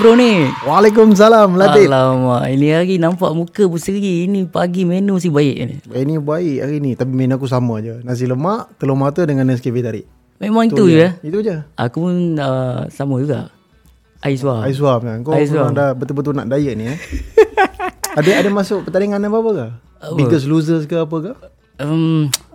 bro ni. Waalaikumsalam Latif. Alamak, ini hari nampak muka berseri. Ini pagi menu si baik ni. Ini baik hari ni. Tapi menu aku sama je. Nasi lemak, telur mata dengan nasi kefir tarik. Memang itu je. Itu je. Aku pun sama juga. Air suam kan. Kau memang dah betul-betul nak diet ni. Ada masuk pertandingan apa-apa ke? Biggest losers ke apa ke?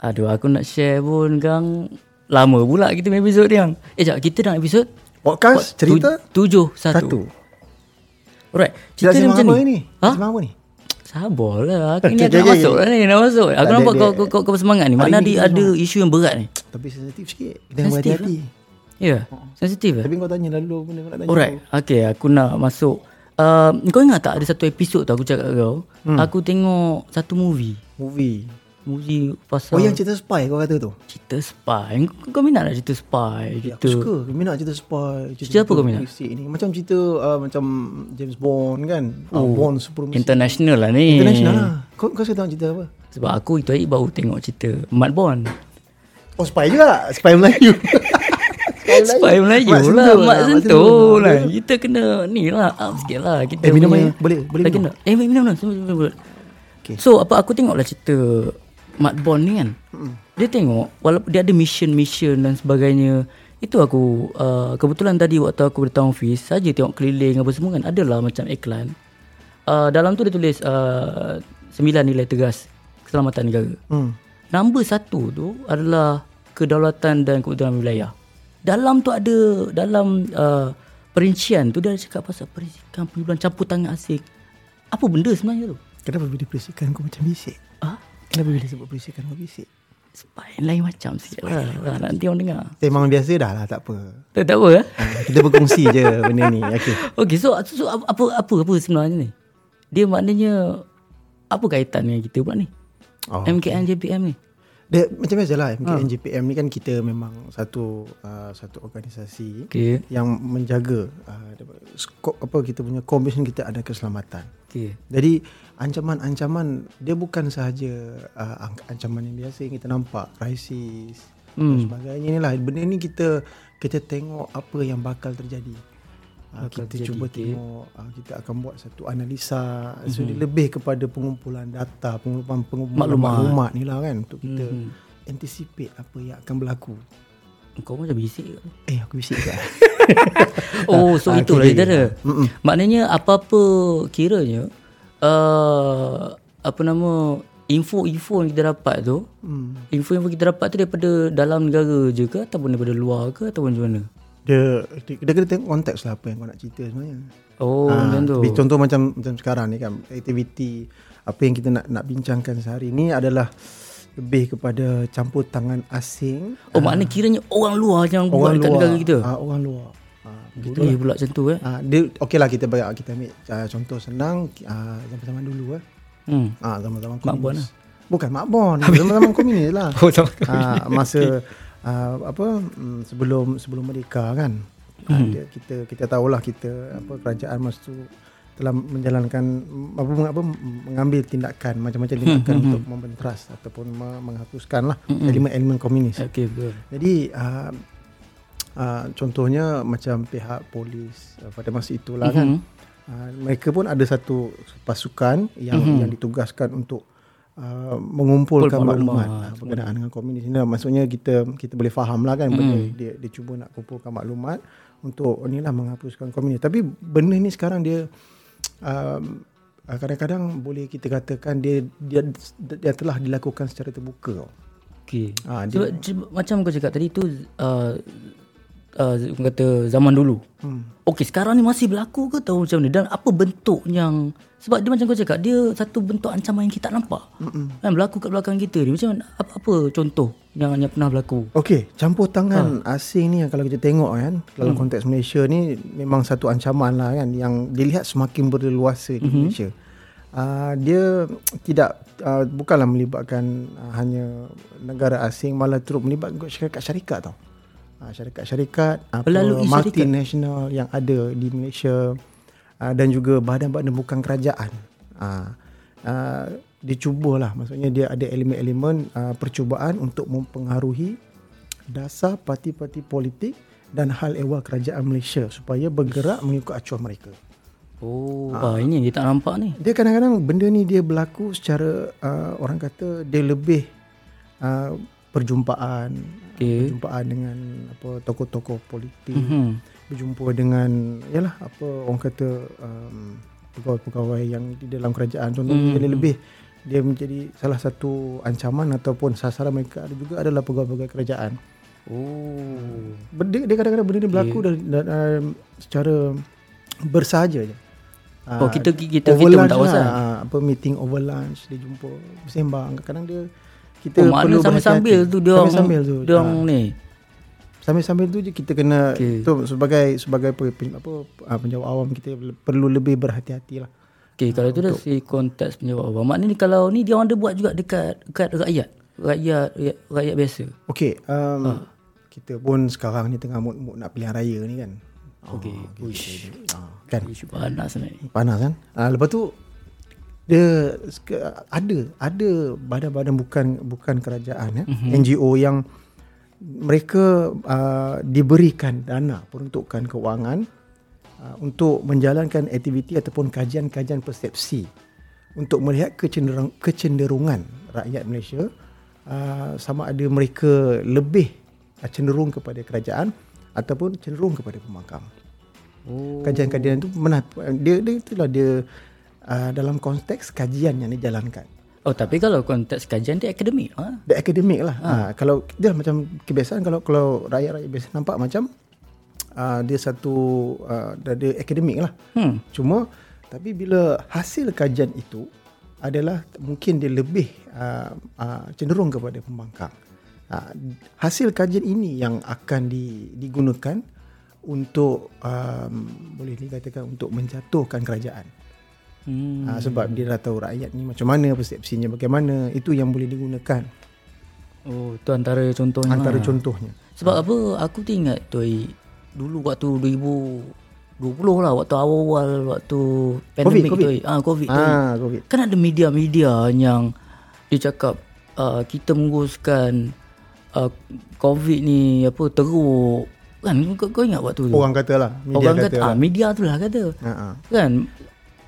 Aduh, aku nak share pun gang. Lama pula kita main episod ni gang. Sekejap, kita nak episod podcast cerita 71. Alright, cerita ni macam ni. Ha? Sembang apa ni? Sabarlah. Aku ni nak masuk lah ni. Nak masuk. Aku nampak kau bersemangat ni. Makna dia ada isu yang berat ni. Tapi sensitif sikit. Kita berhati hati. Ya, sensitif lah. Tapi kau tanya lalu apa benda kau nak tanya. Alright, okay. Aku nak masuk. Kau ingat tak ada satu episod tu aku cakap kau? Aku tengok satu movie. Muzi pasal. Oh, yang cerita spy kau kata tu? Cerita spy. Kau minat tak cerita spy? Cerita... Aku suka. Kau minat cerita spy. Cerita apa kau minat? Ni. Macam cerita macam James Bond kan? Bond Supremacy. International lah ni. International lah. Kau suka tengok cerita apa? Sebab aku itu hari baru tengok cerita Mat Bond. Oh, spy juga? Spy Melayu. Spy Melayu lah. Mat Sentuh lah. Kita kena ni lah. Up sikit lah. Kita minum air. Boleh minum? Minum lah. So, apa aku tengok lah cerita... Mat Bond ni kan, dia tengok walaupun dia ada mission dan sebagainya. Itu aku kebetulan tadi waktu aku datang office saja tengok keliling apa semua kan, adalah macam iklan. Dalam tu dia tulis 9 nilai tegas keselamatan negara. Nombor 1 tu adalah kedaulatan dan keutamaan wilayah. Dalam tu ada dalam perincian tu dia cakap pasal perisikan penjualan campur tangan asing. Apa benda sebenarnya tu? Kenapa bila perisikan kau macam bisik? Kenapa bila sebut perisikan kau bisik? Sebab yang lain macam sikit lah. Nanti orang dengar. Memang biasa dah lah, tak apa. Tak apa lah. Kita berkongsi je benda ni. Okay, so apa sebenarnya ni? Dia maknanya, apa kaitan dengan kita pula ni? MKN JPM ni? Dia macam biasa lah. MKN JPM ni kan kita memang satu organisasi yang menjaga skop apa kita punya komitmen kita ada keselamatan. Jadi ancaman-ancaman dia bukan sahaja ancaman yang biasa yang kita nampak, krisis dan sebagainya ni lah. Benda ni kita tengok apa yang bakal terjadi. Tengok, kita akan buat satu analisa. So dia lebih kepada pengumpulan data, pengumpulan maklumat ni lah kan, untuk kita anticipate apa yang akan berlaku. Kau macam bisik ke? Aku bisik ke? So itulah kita ada. Maknanya apa-apa kiranya info-info yang kita dapat tu, info-info kita dapat tu daripada dalam negara je ke, ataupun daripada luar ke, ataupun macam mana? Dia kena tengok konteks lah apa yang kau nak cerita sebenarnya. Contoh macam sekarang ni kan, aktiviti apa yang kita nak bincangkan sehari ni adalah lebih kepada campur tangan asing. Maknanya kiranya orang luar yang buat dekat negara kita. Orang luar. Boleh pula macam tu Okey lah, kita ambil contoh senang zaman-zaman dulu zaman-zaman komunis. Mak Bon lah. Bukan Mak Bon. Zaman-zaman komunis lah. Masa sebelum merdeka kan. Kita tahulah kita kerajaan masa tu telah menjalankan mengambil tindakan macam-macam tindakan untuk membenteras ataupun menghapuskan lah elemen-elemen komunis. Jadi contohnya macam pihak polis pada masa itulah kan, mereka pun ada satu pasukan yang ditugaskan untuk mengumpulkan maklumat berkenaan dengan komunis. Maksudnya kita boleh faham lah kan, dia cuba nak kumpulkan maklumat untuk inilah menghapuskan komunis. Tapi benda ni sekarang dia kadang-kadang boleh kita katakan dia telah dilakukan secara terbuka. Macam kau cakap tadi tu kata zaman dulu. Okey, sekarang ni masih berlaku ke tahu macam ni, dan apa bentuk yang, sebab dia macam kau cakap dia satu bentuk ancaman yang kita nampak kan berlaku kat belakang kita ni. Macam apa contoh yang pernah berlaku? Okey, campur tangan asing ni yang kalau kita tengok kan, dalam konteks Malaysia ni memang satu ancaman lah kan, yang dilihat semakin berleluasa di Malaysia. Dia tidak bukanlah melibatkan hanya negara asing, malah teruk melibatkan syarikat-syarikat tau. Syarikat-syarikat multinational yang ada di Malaysia dan juga badan-badan bukan kerajaan. Dia cubalah, maksudnya dia ada elemen-elemen percubaan untuk mempengaruhi dasar parti-parti politik dan hal ehwal kerajaan Malaysia supaya bergerak mengikut acuan mereka. Oh, ini yang kita tak nampak ni. Dia kadang-kadang benda ni dia berlaku secara orang kata dia lebih perjumpaan dengan apa tokoh-tokoh politik, berjumpa dengan yalah apa orang kata pegawai-pegawai yang di dalam kerajaan contohnya, dia lebih dia menjadi salah satu ancaman ataupun sasaran mereka ada juga adalah pegawai-pegawai kerajaan. Oh, dia kadang-kadang benda ni berlaku dan secara bersahaja je. Oh, kita pun tak bosan. Apa meeting over lunch, dia jumpa bersembang. Kadang dia kita perlu sambil-sambil tu dia orang ni. Sambil-sambil tu je kita kena tu sebagai apa penjawat awam kita perlu lebih berhati-hatilah. Okey, kalau itu dah si konteks penjawat awam. Maknanya ni kalau ni dia orang dia buat juga dekat rakyat biasa. Okey, kita pun sekarang ni tengah mood nak pilihan raya ni kan. Okey, kan panas ni. Panas kan? Lepas tu dia ada badan-badan bukan kerajaan ya, NGO yang mereka diberikan dana peruntukan kewangan untuk menjalankan aktiviti ataupun kajian-kajian persepsi untuk melihat kecenderungan rakyat Malaysia, sama ada mereka lebih cenderung kepada kerajaan ataupun cenderung kepada pemangkam. Oh. Kajian-kajian itu dalam konteks kajian yang dijalankan. Oh, tapi kalau konteks kajian dia akademik. Dia akademik lah. Kalau dia macam kebiasaan kalau rakyat-rakyat biasa nampak macam dia satu dia akademik lah. Cuma tapi bila hasil kajian itu adalah mungkin dia lebih cenderung kepada pembangkang. Hasil kajian ini yang akan digunakan untuk boleh dikatakan untuk menjatuhkan kerajaan. Sebab dia dah tahu rakyat ni macam mana, persepsinya bagaimana, itu yang boleh digunakan. Oh, tu antara contohnya. Sebab apa aku ingat tu dulu waktu 2020 lah, waktu awal-awal waktu pandemik tu. COVID. Kan ada media-media yang dia cakap kita menguruskan COVID ni apa teruk. Kan kau ingat waktu tu. Orang katalah, media tu lah kata. Kan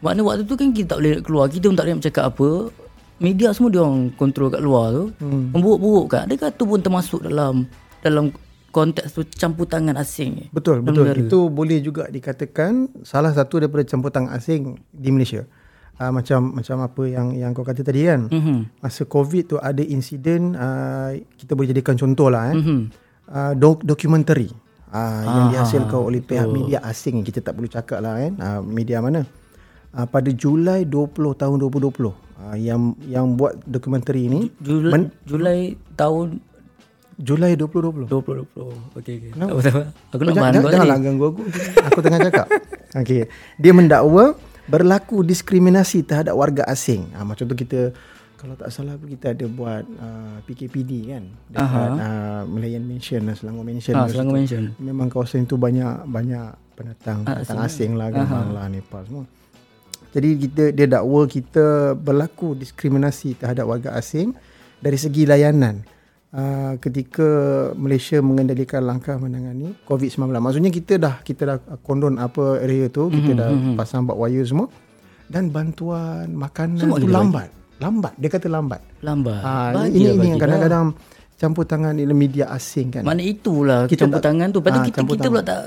maknanya waktu tu kan kita tak boleh keluar, kita pun tak boleh cakap apa. Media semua dia orang kontrol kat luar tu, memburuk-burukkan. Dia kata pun termasuk dalam konteks tu campur tangan asing. Betul. Negara. Itu boleh juga dikatakan salah satu daripada campur tangan asing di Malaysia. Macam apa yang kau kata tadi kan. Masa COVID tu ada insiden, kita boleh jadikan contoh lah. Dokumentari yang dihasilkan oleh pihak media asing. Kita tak perlu cakap lah kan, media mana. Pada Julai 20 tahun 2020 yang buat dokumentari ini Julai 2020. Okey. Aku nak marah kau. Janganlah ganggu aku. Aku tengah cakap. Okey. Dia mendakwa berlaku diskriminasi terhadap warga asing. Macam tu kita kalau tak salah kita ada buat PKPD kan, dekat Melayan Mansion dan Selangor Mansion. Memang kawasan itu banyak pendatang asing lah kan, Bangla, Nepal semua. Jadi dia dakwa kita berlaku diskriminasi terhadap warga asing dari segi layanan ketika Malaysia mengendalikan langkah menangani COVID-19. Maksudnya kita dah condone apa area tu, kita dah pasang barbed wire semua, dan bantuan makanan semua tu lambat. Dia kata lambat. Ini yang kadang-kadang campur tangan dalam media asing kan. Maknanya itulah campur tangan tu. Lepas tu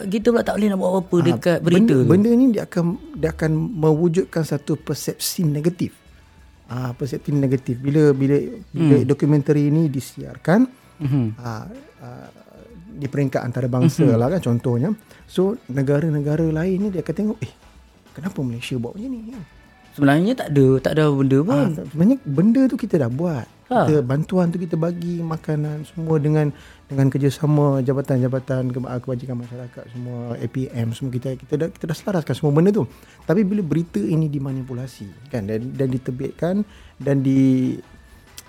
kita pula tak boleh nak buat apa-apa dekat berita. Benda ni dia akan mewujudkan satu persepsi negatif. Persepsi negatif bila dokumentari ini disiarkan di peringkat antarabangsa lah kan contohnya. So negara-negara lain ni dia akan tengok, kenapa Malaysia buat macam ni? Sebenarnya tak ada benda pun. Sebenarnya benda tu kita dah buat. Bantuan tu kita bagi, makanan semua dengan kerjasama jabatan-jabatan kebajikan masyarakat semua, APM semua, kita dah selaraskan semua benda tu. Tapi bila berita ini dimanipulasi kan dan diterbitkan dan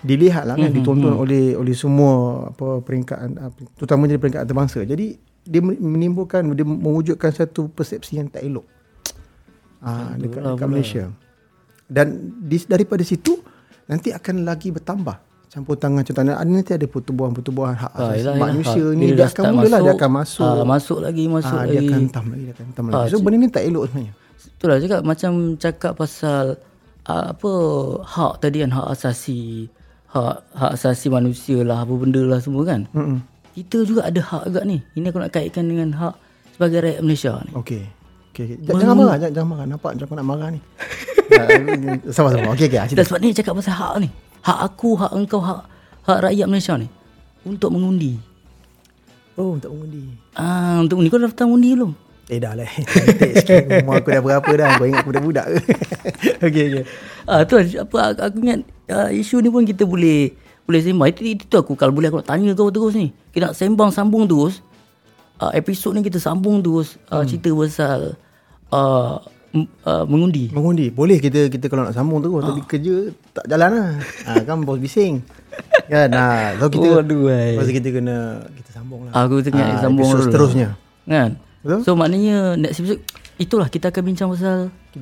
dilihatlah kan, ditonton oleh semua apa peringkat, terutama di peringkat antarabangsa. Jadi dia mewujudkan satu persepsi yang tak elok dekat Malaysia. Dan daripada situ nanti akan lagi bertambah campur tangan macam tanah, nanti ada pertubuhan-pertubuhan hak asasi manusia ni. Dia akan mulalah, dia akan masuk. Masuk lagi. Dia akan tam lagi. So benda ni tak elok sebenarnya. Itulah cakap, macam cakap pasal apa hak tadi kan, hak asasi manusia lah, apa benda lah semua kan. Mm-mm. Kita juga ada hak juga ni. Ini aku nak kaitkan dengan hak sebagai rakyat Malaysia ni. Okey. Jangan marah. Nampak macam nak marah ni. Sama-sama. Okey. Sebab ni cakap pasal hak ni. Hak aku, hak engkau, hak rakyat Malaysia ni untuk mengundi. Oh, untuk mengundi. Untuk mengundi. Kau dah daftar mengundi belum? Dah lah. Sikit umur aku dah berapa dah. Kau ingat budak-budak ke? Okey. Aku ingat isu ni pun kita boleh sembang. Itu aku kalau boleh aku nak tanya kau terus ni. Kita nak sambung terus. Episod ni kita sambung terus cerita pasal mengundi. Boleh kita kalau nak sambung terus, tapi kerja tak jalan lah. Kan bos bising kan. So kita kena kita sambung lah. Aku tengah sambung dulu seterusnya kan. Betul? So maknanya next episode itulah kita akan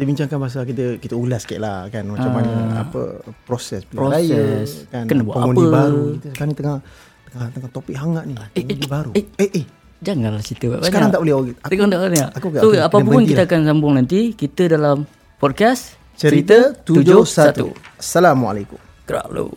bincangkan pasal kita ulas sikit lah kan, macam mana apa proses raya kan, kena buat apa baru. Kita sekarang ni tengah topik hangat ni, baru. Janganlah cerita banyak. Sekarang tak boleh. Aku, so apa pun kita akan sambung nanti. Kita dalam podcast Cerita 71. Assalamualaikum. Kerap lu.